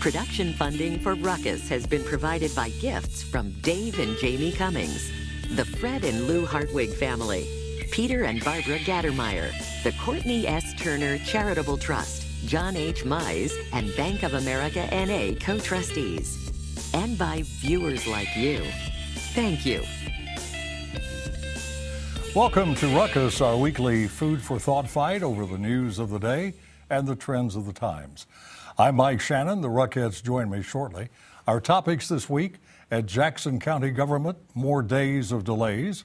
Production funding for Ruckus has been provided by gifts from Dave and Jamie Cummings, the Fred and Lou Hartwig family, Peter and Barbara Gattermeyer, the Courtney S. Turner Charitable Trust, John H. Mize, and Bank of America N.A. co-trustees. And by viewers like you. Thank you. Welcome to Ruckus, our weekly food for thought fight over the news of the day and the trends of the times. I'm Mike Shannon. The Ruckheads join me shortly. Our topics this week: at Jackson County government, more days of delays.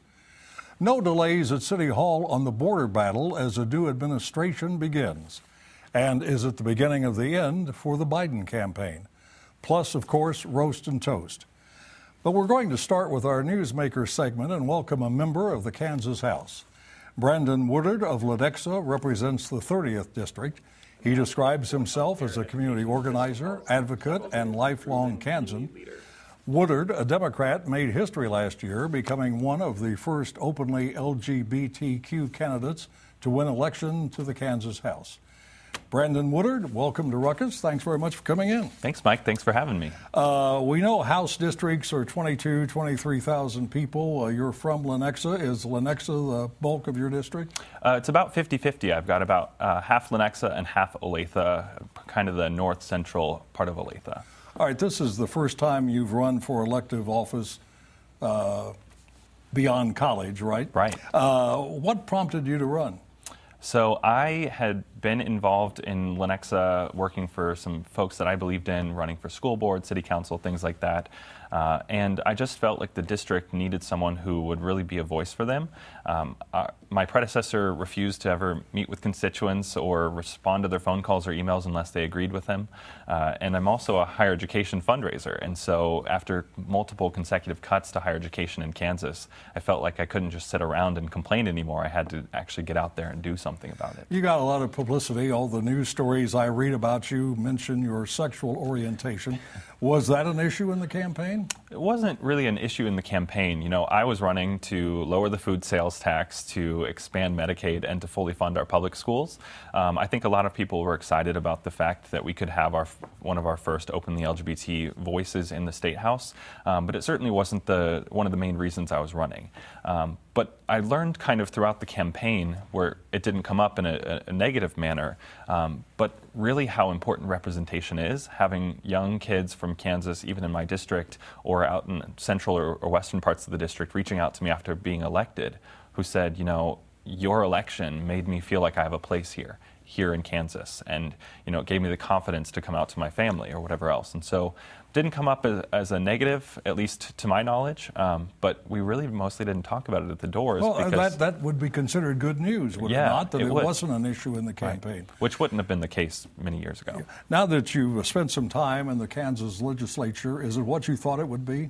No delays at City Hall on the border battle as a new administration begins. And is it the beginning of the end for the Biden campaign? Plus, of course, roast and toast. But we're going to start with our newsmaker segment and welcome a member of the Kansas House. Brandon Woodard of Lenexa represents the 30th District. He describes himself as a community organizer, advocate, and lifelong Kansan. Woodard, a Democrat, made history last year, becoming one of the first openly LGBTQ candidates to win election to the Kansas House. Brandon Woodard, welcome to Ruckus. Thanks very much for coming in. Thanks, Mike. Thanks for having me. We know House districts are 22,000, 23,000 people. You're from Lenexa. Is Lenexa the bulk of your district? It's about 50-50. I've got about half Lenexa and half Olathe, kind of the north-central part of Olathe. All right, this is the first time you've run for elective office beyond college, right? Right. What prompted you to run? So I had been involved in Lenexa, working for some folks that I believed in, running for school board, city council, things like that. And I just felt like the district needed someone who would really be a voice for them. My predecessor refused to ever meet with constituents or respond to their phone calls or emails unless they agreed with him. And I'm also a higher education fundraiser. And so after multiple consecutive cuts to higher education in Kansas, I felt like I couldn't just sit around and complain anymore. I had to actually get out there and do something about it. You got a lot of publicity. All the news stories I read about you mention your sexual orientation. Was that an issue in the campaign? It wasn't really an issue in the campaign. You know, I was running to lower the food sales tax, to expand Medicaid, and to fully fund our public schools. I think a lot of people were excited about the fact that we could have one of our first openly LGBT voices in the State House, but it certainly wasn't one of the main reasons I was running. But I learned kind of throughout the campaign, where it didn't come up in a negative manner, but really how important representation is. Having young kids from Kansas, even in my district, or out in central or western parts of the district, reaching out to me after being elected, who said, you know, your election made me feel like I have a place here in Kansas. And, you know, it gave me the confidence to come out to my family or whatever else. And so it didn't come up as a negative, at least to my knowledge, but we really mostly didn't talk about it at the doors. Well, because that would be considered good news, would it not? That it wasn't an issue in the campaign. Right. Which wouldn't have been the case many years ago. Now that you've spent some time in the Kansas legislature, is it what you thought it would be?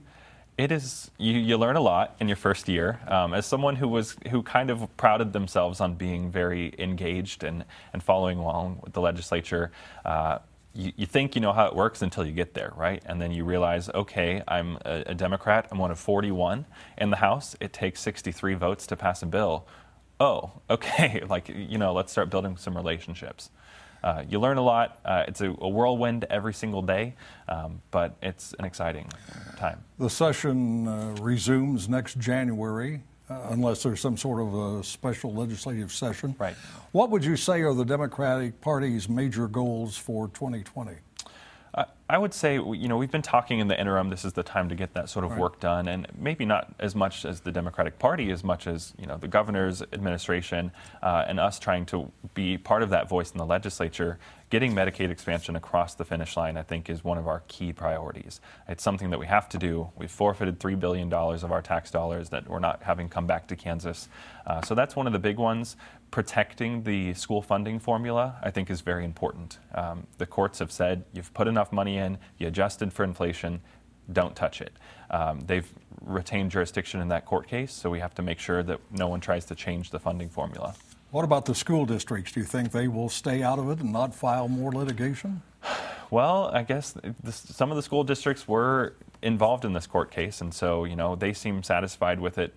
It is. You learn a lot in your first year. As someone who kind of prided themselves on being very engaged and following along with the legislature, you think you know how it works until you get there, right? And then you realize, okay, I'm a Democrat. I'm one of 41 in the House. It takes 63 votes to pass a bill. Oh, okay. Like, you know, let's start building some relationships. You learn a lot. It's a whirlwind every single day, but it's an exciting time. The session resumes next January, unless there's some sort of a special legislative session. Right. What would you say are the Democratic Party's major goals for 2020? I would say, you know, we've been talking in the interim, this is the time to get that sort of work done, and maybe not as much as the Democratic Party, as much as, you know, the governor's administration and us trying to be part of that voice in the legislature. Getting Medicaid expansion across the finish line, I think, is one of our key priorities. It's something that we have to do. We've forfeited $3 billion of our tax dollars that we're not having come back to Kansas. So that's one of the big ones. Protecting the school funding formula, I think, is very important. The courts have said, you've put enough money in, you adjusted for inflation, don't touch it. They've retained jurisdiction in that court case, so we have to make sure that no one tries to change the funding formula. What about the school districts? Do you think they will stay out of it and not file more litigation? Well, I guess some of the school districts were involved in this court case, and so, you know, they seem satisfied with it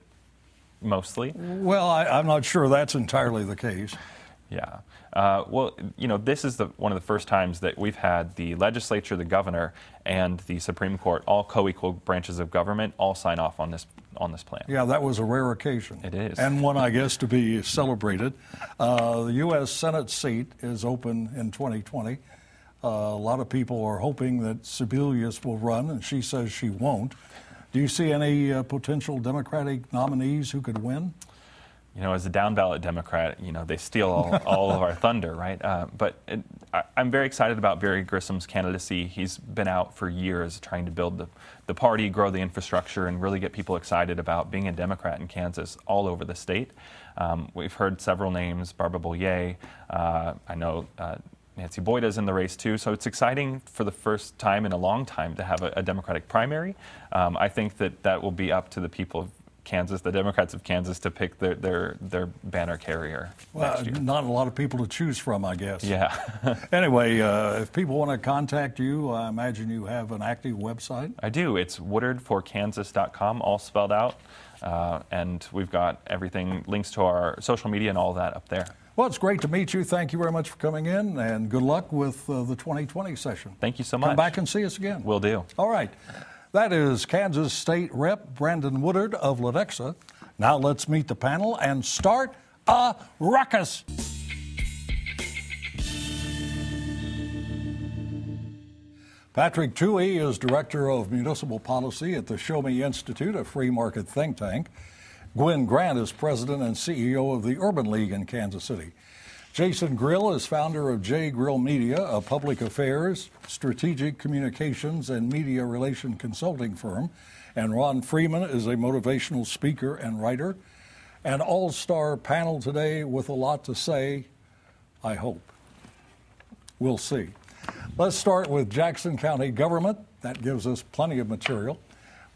mostly. Well, I'm not sure that's entirely the case. Yeah. Well, you know, this is one of the first times that we've had the legislature, the governor, and the Supreme Court, all co-equal branches of government, all sign off on this plan. Yeah, that was a rare occasion. It is. And one, I guess, to be celebrated. The U.S. Senate seat is open in 2020. A lot of people are hoping that Sebelius will run, and she says she won't. Do you see any potential Democratic nominees who could win? You know, as a down-ballot Democrat, you know, they steal all of our thunder, right? But I'm very excited about Barry Grissom's candidacy. He's been out for years trying to build the party, grow the infrastructure, and really get people excited about being a Democrat in Kansas all over the state. We've heard several names, Barbara Bollier, I know Nancy Boyd is in the race, too. So it's exciting for the first time in a long time to have a Democratic primary. I think that will be up to the people of Kansas, the Democrats of Kansas, to pick their banner carrier. Well, not a lot of people to choose from, I guess. Yeah. Anyway, if people want to contact you, I imagine you have an active website. I do. It's woodardforkansas.com, all spelled out. And we've got everything, links to our social media and all that up there. Well, it's great to meet you. Thank you very much for coming in, and good luck with the 2020 session. Thank you so much. Come back and see us again. Will do. All right. That is Kansas State Rep. Brandon Woodard of Lenexa. Now let's meet the panel and start a ruckus. Patrick Tuohey is Director of Municipal Policy at the Show Me Institute, a free market think tank. Gwen Grant is President and CEO of the Urban League in Kansas City. Jason Grill is founder of J. Grill Media, a public affairs, strategic communications, and media relation consulting firm. And Ron Freeman is a motivational speaker and writer. An all-star panel today with a lot to say, I hope. We'll see. Let's start with Jackson County government. That gives us plenty of material.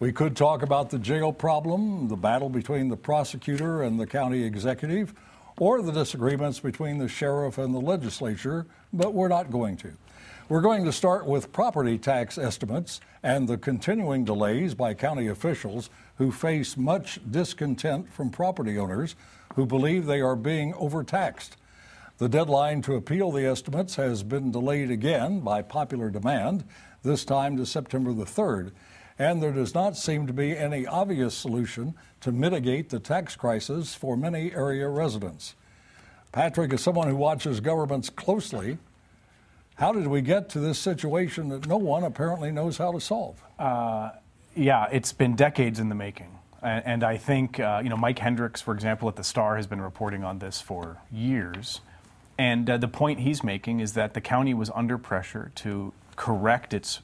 We could talk about the jail problem, the battle between the prosecutor and the county executive, or the disagreements between the sheriff and the legislature, but we're not going to. We're going to start with property tax estimates and the continuing delays by county officials who face much discontent from property owners who believe they are being overtaxed. The deadline to appeal the estimates has been delayed again by popular demand, this time to September the 3rd. And there does not seem to be any obvious solution to mitigate the tax crisis for many area residents. Patrick, as someone who watches governments closely, how did we get to this situation that no one apparently knows how to solve? Yeah, it's been decades in the making. And I think, you know, Mike Hendricks, for example, at the Star has been reporting on this for years. And the point he's making is that the county was under pressure to correct its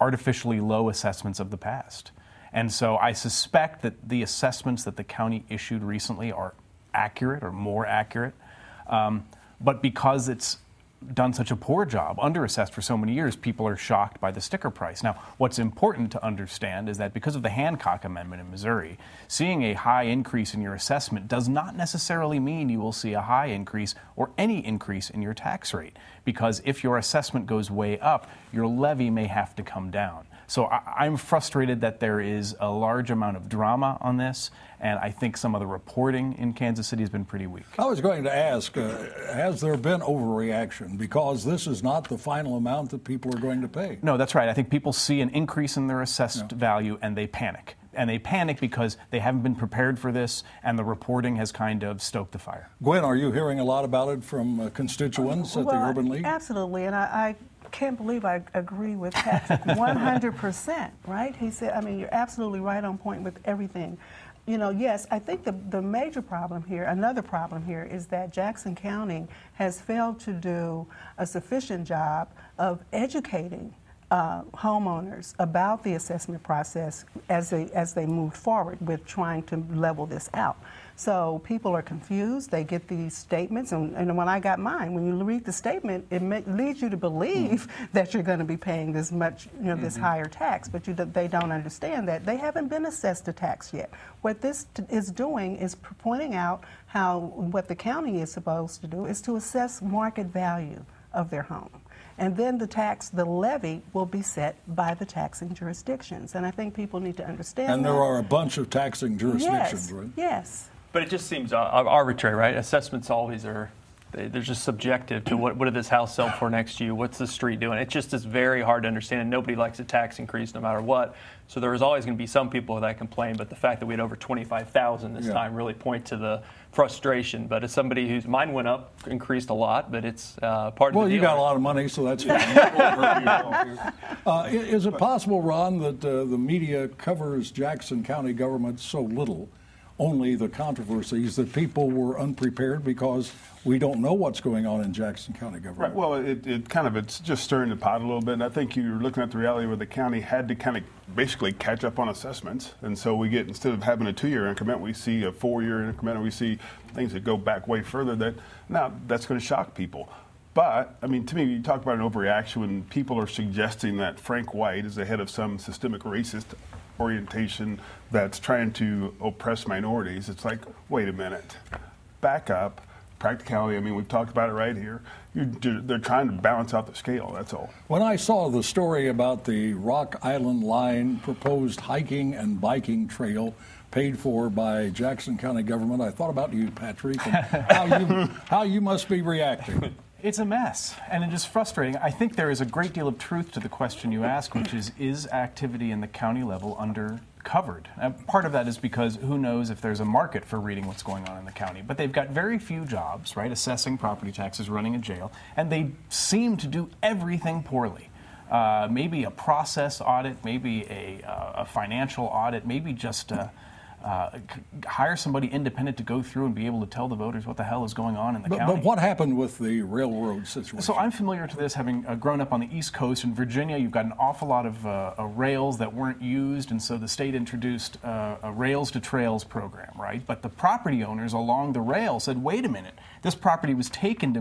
artificially low assessments of the past. And so I suspect that the assessments that the county issued recently are accurate or more accurate. But because it's done such a poor job, under-assessed for so many years, people are shocked by the sticker price. Now, what's important to understand is that because of the Hancock Amendment in Missouri, seeing a high increase in your assessment does not necessarily mean you will see a high increase or any increase in your tax rate, because if your assessment goes way up, your levy may have to come down. So I'm frustrated that there is a large amount of drama on this, and I think some of the reporting in Kansas City has been pretty weak. I was going to ask, has there been overreaction? Because this is not the final amount that people are going to pay. No, that's right. I think people see an increase in their assessed value and they panic. And they panic because they haven't been prepared for this, and the reporting has kind of stoked the fire. Gwen, are you hearing a lot about it from constituents at the Urban League? Absolutely, and I can't believe I agree with Patrick 100%, right? He said, I mean, you're absolutely right on point with everything. You know, yes, I think the major problem here, another problem here, is that Jackson County has failed to do a sufficient job of educating homeowners about the assessment process as they move forward with trying to level this out. So people are confused. They get these statements, and when I got mine, when you read the statement, it leads you to believe that you're going to be paying this much, you know, this higher tax. But they don't understand that they haven't been assessed a tax yet. What this is doing is pointing out how what the county is supposed to do is to assess market value of their home. And then the levy will be set by the taxing jurisdictions. And I think people need to understand And there are a bunch of taxing jurisdictions, right? Yes. But it just seems arbitrary, right? Assessments always are They're just subjective to what did this house sell for next year? What's the street doing? It just is very hard to understand, and nobody likes a tax increase no matter what. So there is always going to be some people that complain, but the fact that we had over 25,000 this time really point to the frustration. But as somebody whose mine went up, increased a lot, but it's part of the deal. Well, you got a lot of money, so that's is it possible, Ron, that the media covers Jackson County government so little? Only the controversies that people were unprepared because we don't know what's going on in Jackson County government. Right. Well, it's just stirring the pot a little bit. And I think you're looking at the reality where the county had to kind of basically catch up on assessments. And so we get, instead of having a 2-year increment, we see a 4-year increment, and we see things that go back way further. That now that's going to shock people. But, I mean, to me, you talk about an overreaction when people are suggesting that Frank White is the head of some systemic racist orientation that's trying to oppress minorities. It's like, wait a minute, back up. Practicality, I mean, we've talked about it right here. They're trying to balance out the scale, that's all. When I saw the story about the Rock Island Line proposed hiking and biking trail paid for by Jackson County government, I thought about you, Patrick, and how you must be reacting. It's a mess, and it is frustrating. I think there is a great deal of truth to the question you ask, which is activity in the county level undercovered? And part of that is because who knows if there's a market for reading what's going on in the county. But they've got very few jobs, right, assessing property taxes, running a jail, and they seem to do everything poorly. Maybe a process audit, maybe a financial audit, maybe just hire somebody independent to go through and be able to tell the voters what the hell is going on in the county. But what happened with the railroad situation? So I'm familiar to this, having grown up on the East Coast. In Virginia, you've got an awful lot of rails that weren't used, and so the state introduced a Rails to Trails program, right? But the property owners along the rail said, wait a minute, this property was taken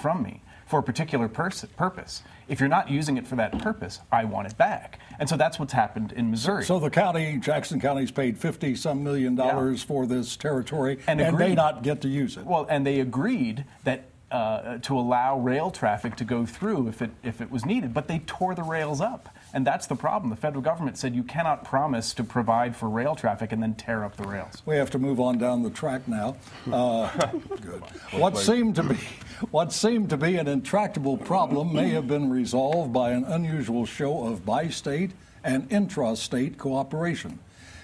from me for a particular purpose. If you're not using it for that purpose, I want it back. And so that's what's happened in Missouri. So the county, Jackson County's paid $50-some million for this territory, and they not get to use it. Well, and they agreed that to allow rail traffic to go through if it was needed, but they tore the rails up. And that's the problem. The federal government said you cannot promise to provide for rail traffic and then tear up the rails. We have to move on down the track now. Good. What seemed to be an intractable problem may have been resolved by an unusual show of bi-state and intra-state cooperation.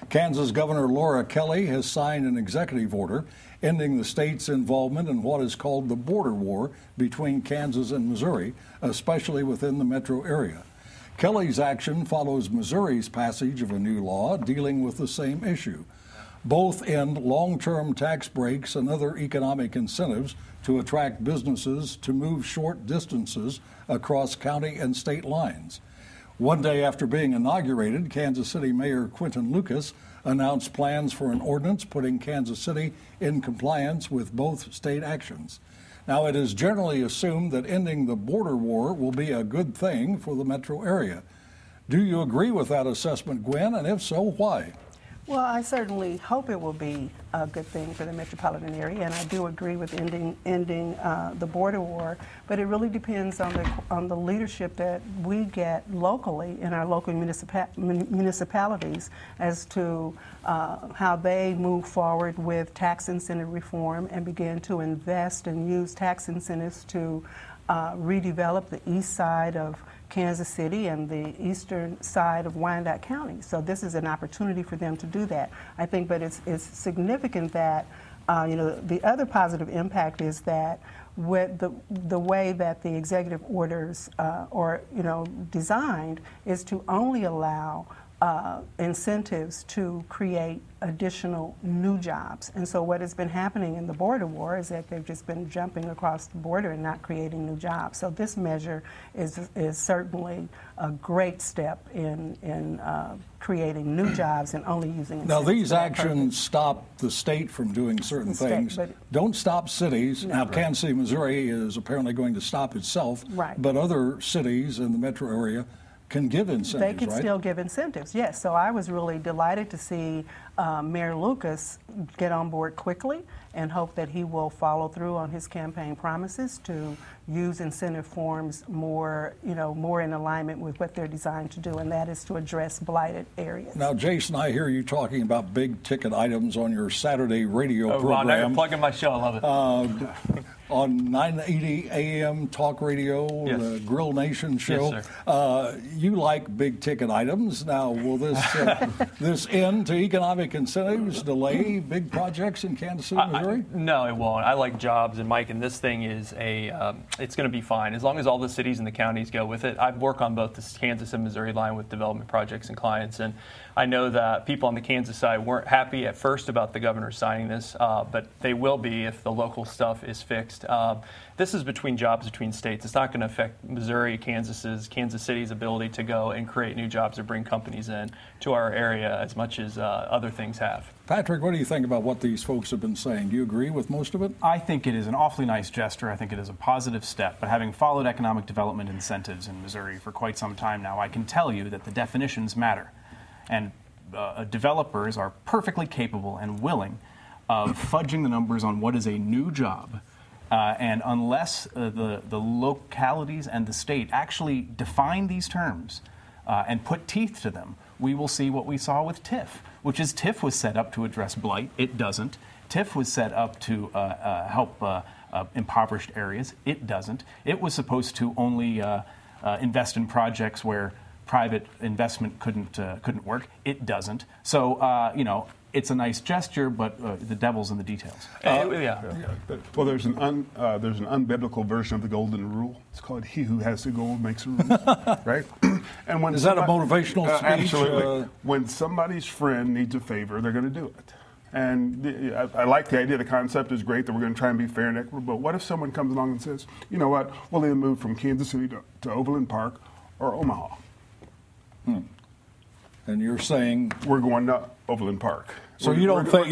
Kansas Governor Laura Kelly has signed an executive order ending the state's involvement in what is called the border war between Kansas and Missouri, especially within the metro area. Kelly's action follows Missouri's passage of a new law dealing with the same issue. Both end long-term tax breaks and other economic incentives to attract businesses to move short distances across county and state lines. One day after being inaugurated, Kansas City Mayor Quinton Lucas announced plans for an ordinance putting Kansas City in compliance with both state actions. Now, it is generally assumed that ending the border war will be a good thing for the metro area. Do you agree with that assessment, Gwen? And if so, why? Well, I certainly hope it will be a good thing for the metropolitan area, and I do agree with ending the border war. But it really depends on the leadership that we get locally in our local municipalities as to how they move forward with tax incentive reform and begin to invest and use tax incentives to redevelop the east side of Kansas City and the eastern side of Wyandotte County. So this is an opportunity for them to do that, I think. But it's significant that the other positive impact is that with the way that the executive orders are designed is to only allow incentives to create additional new jobs. And so what has been happening in the border war is that they've just been jumping across the border and not creating new jobs. So this measure is certainly a great step in creating new jobs and only using incentives. Now, these actions stop the state from doing certain things. Don't stop cities. No. Now, right. Kansas City, Missouri is apparently going to stop itself, right. But other cities in the metro area can give incentives, right? They can still give incentives, yes. So I was really delighted to see Mayor Lucas get on board quickly and hope that he will follow through on his campaign promises to use incentive forms more in alignment with what they're designed to do, and that is to address blighted areas. Now, Jason, I hear you talking about big ticket items on your Saturday radio program. Ron, I'm plugging my show. I love it. on 980 AM talk radio, yes. The Grill Nation show. Yes, you like big ticket items. Now, will this this end to economic incentives delay big projects in Kansas City, Missouri? No, it won't. I like jobs, and Mike, and this thing is a it's going to be fine as long as all the cities and the counties go with it. I work on both the Kansas and Missouri line with development projects and clients, and I know that people on the Kansas side weren't happy at first about the governor signing this, but they will be if the local stuff is fixed. This is between jobs between states. It's not going to affect Missouri, Kansas City's ability to go and create new jobs or bring companies in to our area as much as other things have. Patrick, what do you think about what these folks have been saying? Do you agree with most of it? I think it is an awfully nice gesture. I think it is a positive step. But having followed economic development incentives in Missouri for quite some time now, I can tell you that the definitions matter. And developers are perfectly capable and willing of fudging the numbers on what is a new job. And unless the localities and the state actually define these terms and put teeth to them, we will see what we saw with TIF, which is TIF was set up to address blight. It doesn't. TIF was set up to help impoverished areas. It doesn't. It was supposed to only invest in projects where private investment couldn't work. It doesn't. So, you know, it's a nice gesture, but the devil's in the details. Well, there's an unbiblical version of the golden rule. It's called "He who has the gold makes the rules." Right? And when is that a motivational speech? Absolutely. When somebody's friend needs a favor, they're going to do it. And I like the idea. The concept is great that we're going to try and be fair and equitable. But what if someone comes along and says, "You know what? We'll either move from Kansas City to Overland Park or Omaha." Hmm. And you're saying we're going to Overland Park. So you don't think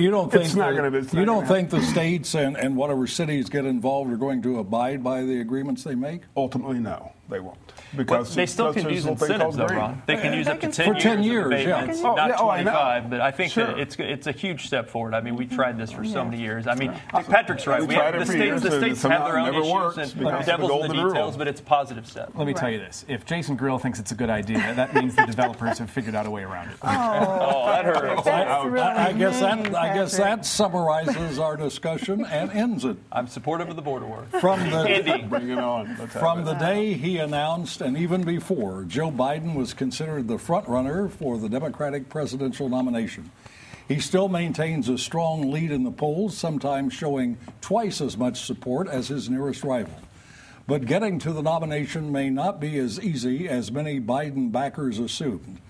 the states and whatever cities get involved are going to abide by the agreements they make? Ultimately, no, they won't. Because they still can use incentives, though, Ron. They can use up to 10 years. For 10 years, yeah. Not 25, but I think that it's a huge step forward. I mean, we've tried this for so many years. I mean, Patrick's right. The states have their own issues, and the devil's in the details, but it's a positive step. Let me tell you this. If Jason Grill thinks it's a good idea, that means the developers have figured out a way around it. Oh, that hurts. I guess that summarizes our discussion and ends it. I'm supportive of the border war. Bring it on. From the day he announced, and even before, Joe Biden was considered the front-runner for the Democratic presidential nomination. He still maintains a strong lead in the polls, sometimes showing twice as much support as his nearest rival. But getting to the nomination may not be as easy as many Biden backers assumed.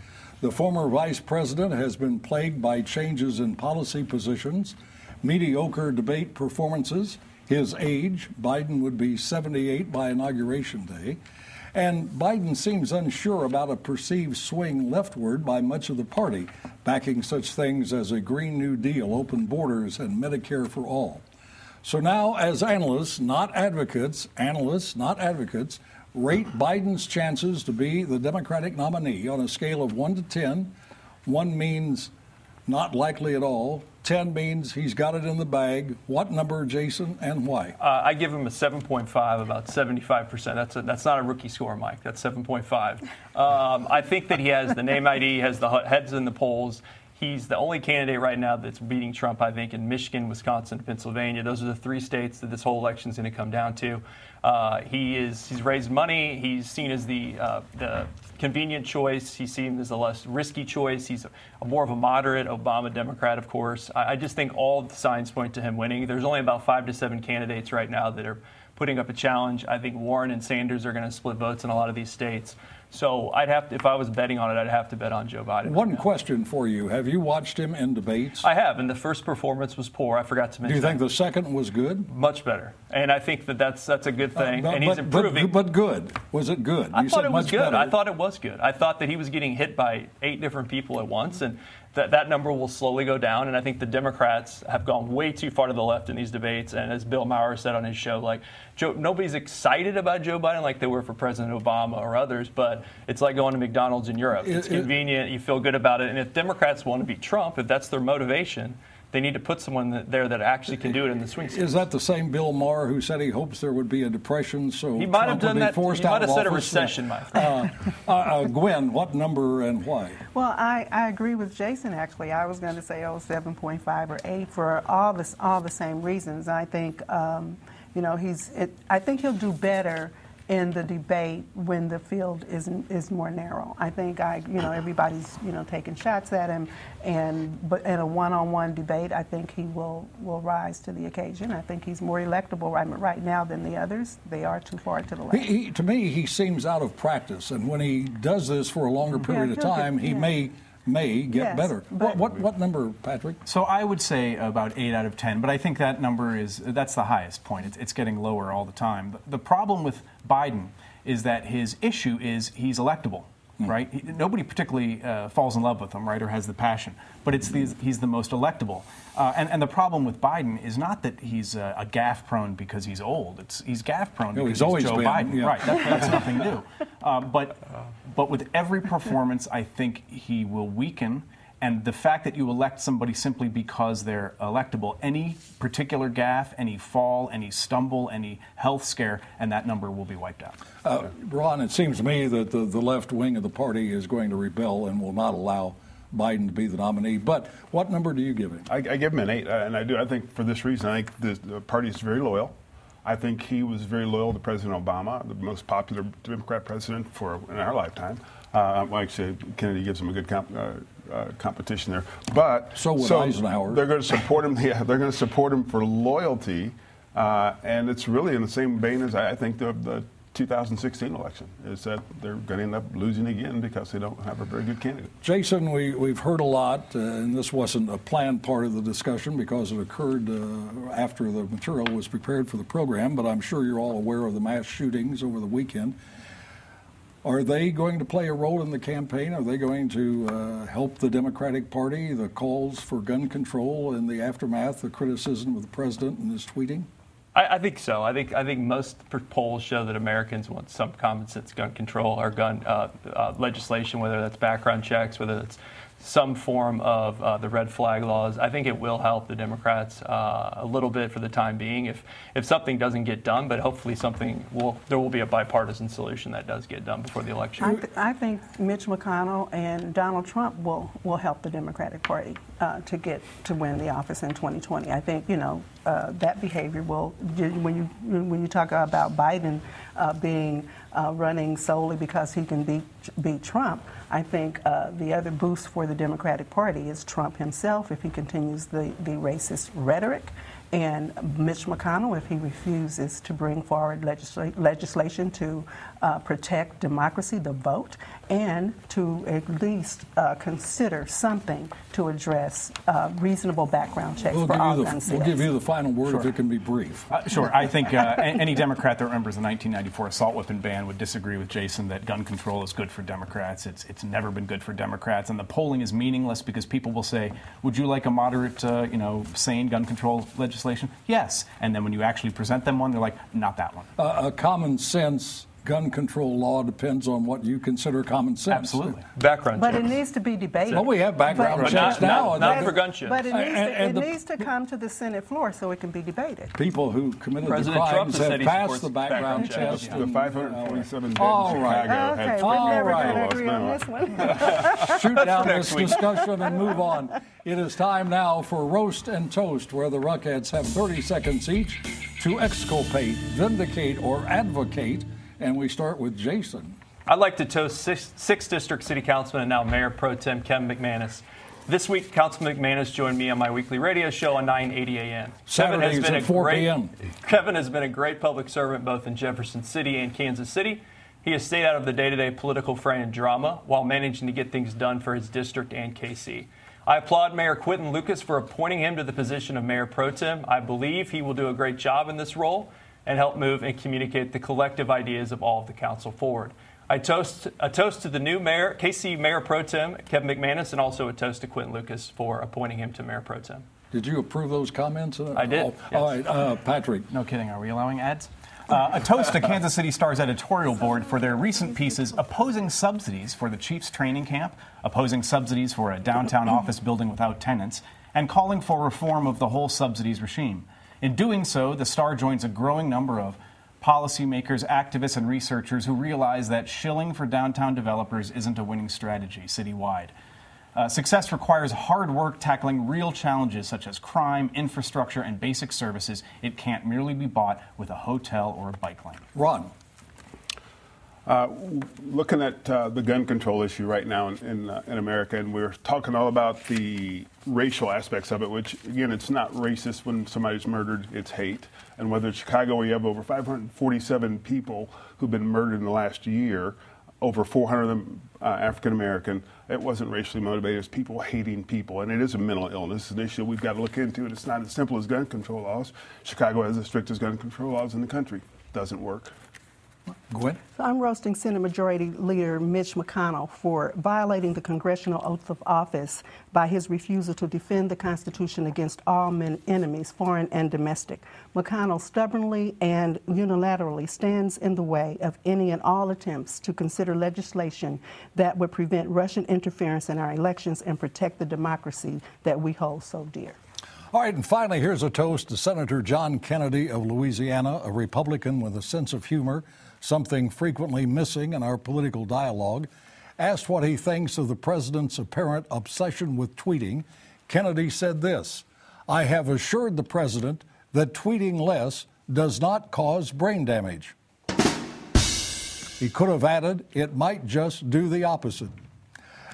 The former vice president has been plagued by changes in policy positions, mediocre debate performances, his age — Biden would be 78 by Inauguration Day — and Biden seems unsure about a perceived swing leftward by much of the party, backing such things as a Green New Deal, open borders, and Medicare for all. So now, as analysts, not advocates, rate Biden's chances to be the Democratic nominee on a scale of 1 to 10. 1 means not likely at all. 10 means he's got it in the bag. What number, Jason, and why? I give him a 7.5, about 75%. That's not a rookie score, Mike. That's 7.5. I think that he has the name ID, has the heads in the polls. He's the only candidate right now that's beating Trump, I think, in Michigan, Wisconsin, Pennsylvania. Those are the three states that this whole election is going to come down to. He's raised money. He's seen as the convenient choice. He's seen as a less risky choice. He's more of a moderate Obama Democrat, of course. I just think all the signs point to him winning. There's only about 5 to 7 candidates right now that are putting up a challenge. I think Warren and Sanders are going to split votes in a lot of these states. So if I was betting on it, I'd have to bet on Joe Biden. One question for you. Have you watched him in debates? I have, and the first performance was poor. I forgot to mention that. Do you think the second was good? Much better. And I think that's a good thing, and he's improving. But good. Was it good? I thought it was good. I thought it was good. I thought that he was getting hit by 8 different people at once, and that number will slowly go down, and I think the Democrats have gone way too far to the left in these debates. And as Bill Maher said on his show, nobody's excited about Joe Biden like they were for President Obama or others, but it's like going to McDonald's in Europe. It's convenient, you feel good about it, and if Democrats want to beat Trump, if that's their motivation, they need to put someone there that actually can do it in the swing state. Is that the same Bill Maher who said he hopes there would be a depression, so he might have done that? He might have said a recession, my friend. Gwen, what number and why? Well, I agree with Jason. Actually, I was going to say 7.5 or 8 for all the same reasons. I think You know, I think he'll do better in the debate when the field is more narrow. I think everybody's taking shots at him, but in a one-on-one debate, I think he will rise to the occasion. I think he's more electable right now than the others. They are too far to the left. To me, he seems out of practice, and when he does this for a longer period of time, he may get better. What number, Patrick? So I would say about 8 out of 10, but I think that number that's the highest point. It's getting lower all the time. The problem with Biden is that his issue is he's electable, right? Nobody particularly falls in love with him, right, or has the passion. But he's the most electable. And the problem with Biden is not that he's a gaffe-prone because he's old. He's gaffe-prone because he's Joe Biden. Yeah. Right, that's nothing new. But with every performance, I think he will weaken. And the fact that you elect somebody simply because they're electable, any particular gaffe, any fall, any stumble, any health scare, and that number will be wiped out. Ron, it seems to me that the left wing of the party is going to rebel and will not allow Biden to be the nominee. But what number do you give him? I give him an 8, and I do. I think for this reason, I think the party is very loyal. I think he was very loyal to President Obama, the most popular Democrat president in our lifetime. Like I said, Kennedy gives him a good competition there, but so Eisenhower. They're going to support him. Yeah, they're going to support him for loyalty, and it's really in the same vein as I think the 2016 election is that they're going to end up losing again because they don't have a very good candidate. Jason, we've heard a lot, and this wasn't a planned part of the discussion because it occurred after the material was prepared for the program, but I'm sure you're all aware of the mass shootings over the weekend. Are they going to play a role in the campaign? Are they going to help the Democratic Party, the calls for gun control in the aftermath, the criticism of the president and his tweeting? I think so. I think most polls show that Americans want some common sense gun control or gun legislation, whether that's background checks, whether that's some form of the red flag laws. I think it will help the Democrats a little bit for the time being if something doesn't get done, but hopefully there will be a bipartisan solution that does get done before the election. I think Mitch McConnell and Donald Trump will help the Democratic Party to win the office in 2020. I think that behavior will, when you talk about Biden being running solely because he can beat Trump, I think the other boost for the Democratic Party is Trump himself if he continues the racist rhetoric, and Mitch McConnell if he refuses to bring forward legislation to protect democracy, the vote, and to at least consider something to address reasonable background checks for all gun sales. We'll give you the final word if it can be brief. Sure. I think any Democrat that remembers the 1994 assault weapon ban would disagree with Jason that gun control is good for Democrats. It's never been good for Democrats, and the polling is meaningless because people will say, "Would you like a moderate, sane gun control legislation?" Yes, and then when you actually present them one, they're like, "Not that one." A common sense gun control law depends on what you consider common sense. Absolutely. Background checks. But it needs to be debated. Well, we have background checks now. Not for gun checks. But it needs to come to the Senate floor so it can be debated. People who committed the crimes have passed the background checks. The 547 all right. Okay, we're never going to agree on this one. Shoot down this discussion and move on. It is time now for Roast and Toast, where the Ruckheads have 30 seconds each to exculpate, vindicate, or advocate. And we start with Jason. I'd like to toast 6th District City Councilman and now Mayor Pro Tem Kevin McManus. This week, Councilman McManus joined me on my weekly radio show on 980 a.m. Saturdays at 4 p.m. Kevin has been a great public servant both in Jefferson City and Kansas City. He has stayed out of the day-to-day political fray and drama while managing to get things done for his district and KC. I applaud Mayor Quinton Lucas for appointing him to the position of Mayor Pro Tem. I believe he will do a great job in this role and help move and communicate the collective ideas of all of the council forward. A toast to the new mayor, KC Mayor Pro Tem, Kevin McManus, and also a toast to Quinton Lucas for appointing him to Mayor Pro Tem. Did you approve those comments? I did. Yes. All right, Patrick. No kidding. Are we allowing ads? A toast to Kansas City Star's editorial board for their recent pieces opposing subsidies for the Chiefs training camp, opposing subsidies for a downtown office building without tenants, and calling for reform of the whole subsidies regime. In doing so, the Star joins a growing number of policymakers, activists, and researchers who realize that shilling for downtown developers isn't a winning strategy citywide. Success requires hard work tackling real challenges such as crime, infrastructure, and basic services. It can't merely be bought with a hotel or a bike lane. Ron. Looking at the gun control issue right now in America, and we're talking all about the racial aspects of it, which, again, it's not racist when somebody's murdered, it's hate. And whether it's Chicago, we have over 547 people who've been murdered in the last year, over 400 of them African-American. It wasn't racially motivated. It's people hating people, and it is a mental illness. It's an issue we've got to look into, and it's not as simple as gun control laws. Chicago has the strictest gun control laws in the country. Doesn't work. Gwen? So I'm roasting Senate Majority Leader Mitch McConnell for violating the congressional oath of office by his refusal to defend the Constitution against all enemies, foreign and domestic. McConnell stubbornly and unilaterally stands in the way of any and all attempts to consider legislation that would prevent Russian interference in our elections and protect the democracy that we hold so dear. All right, and finally, here's a toast to Senator John Kennedy of Louisiana, a Republican with a sense of humor, something frequently missing in our political dialogue. Asked what he thinks of the president's apparent obsession with tweeting, Kennedy said this, "I have assured the president that tweeting less does not cause brain damage." He could have added, "It might just do the opposite."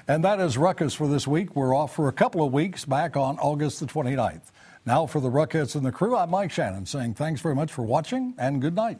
And that is Ruckus for this week. We're off for a couple of weeks, back on August the 29th. Now for the Ruckus and the crew, I'm Mike Shannon saying thanks very much for watching and good night.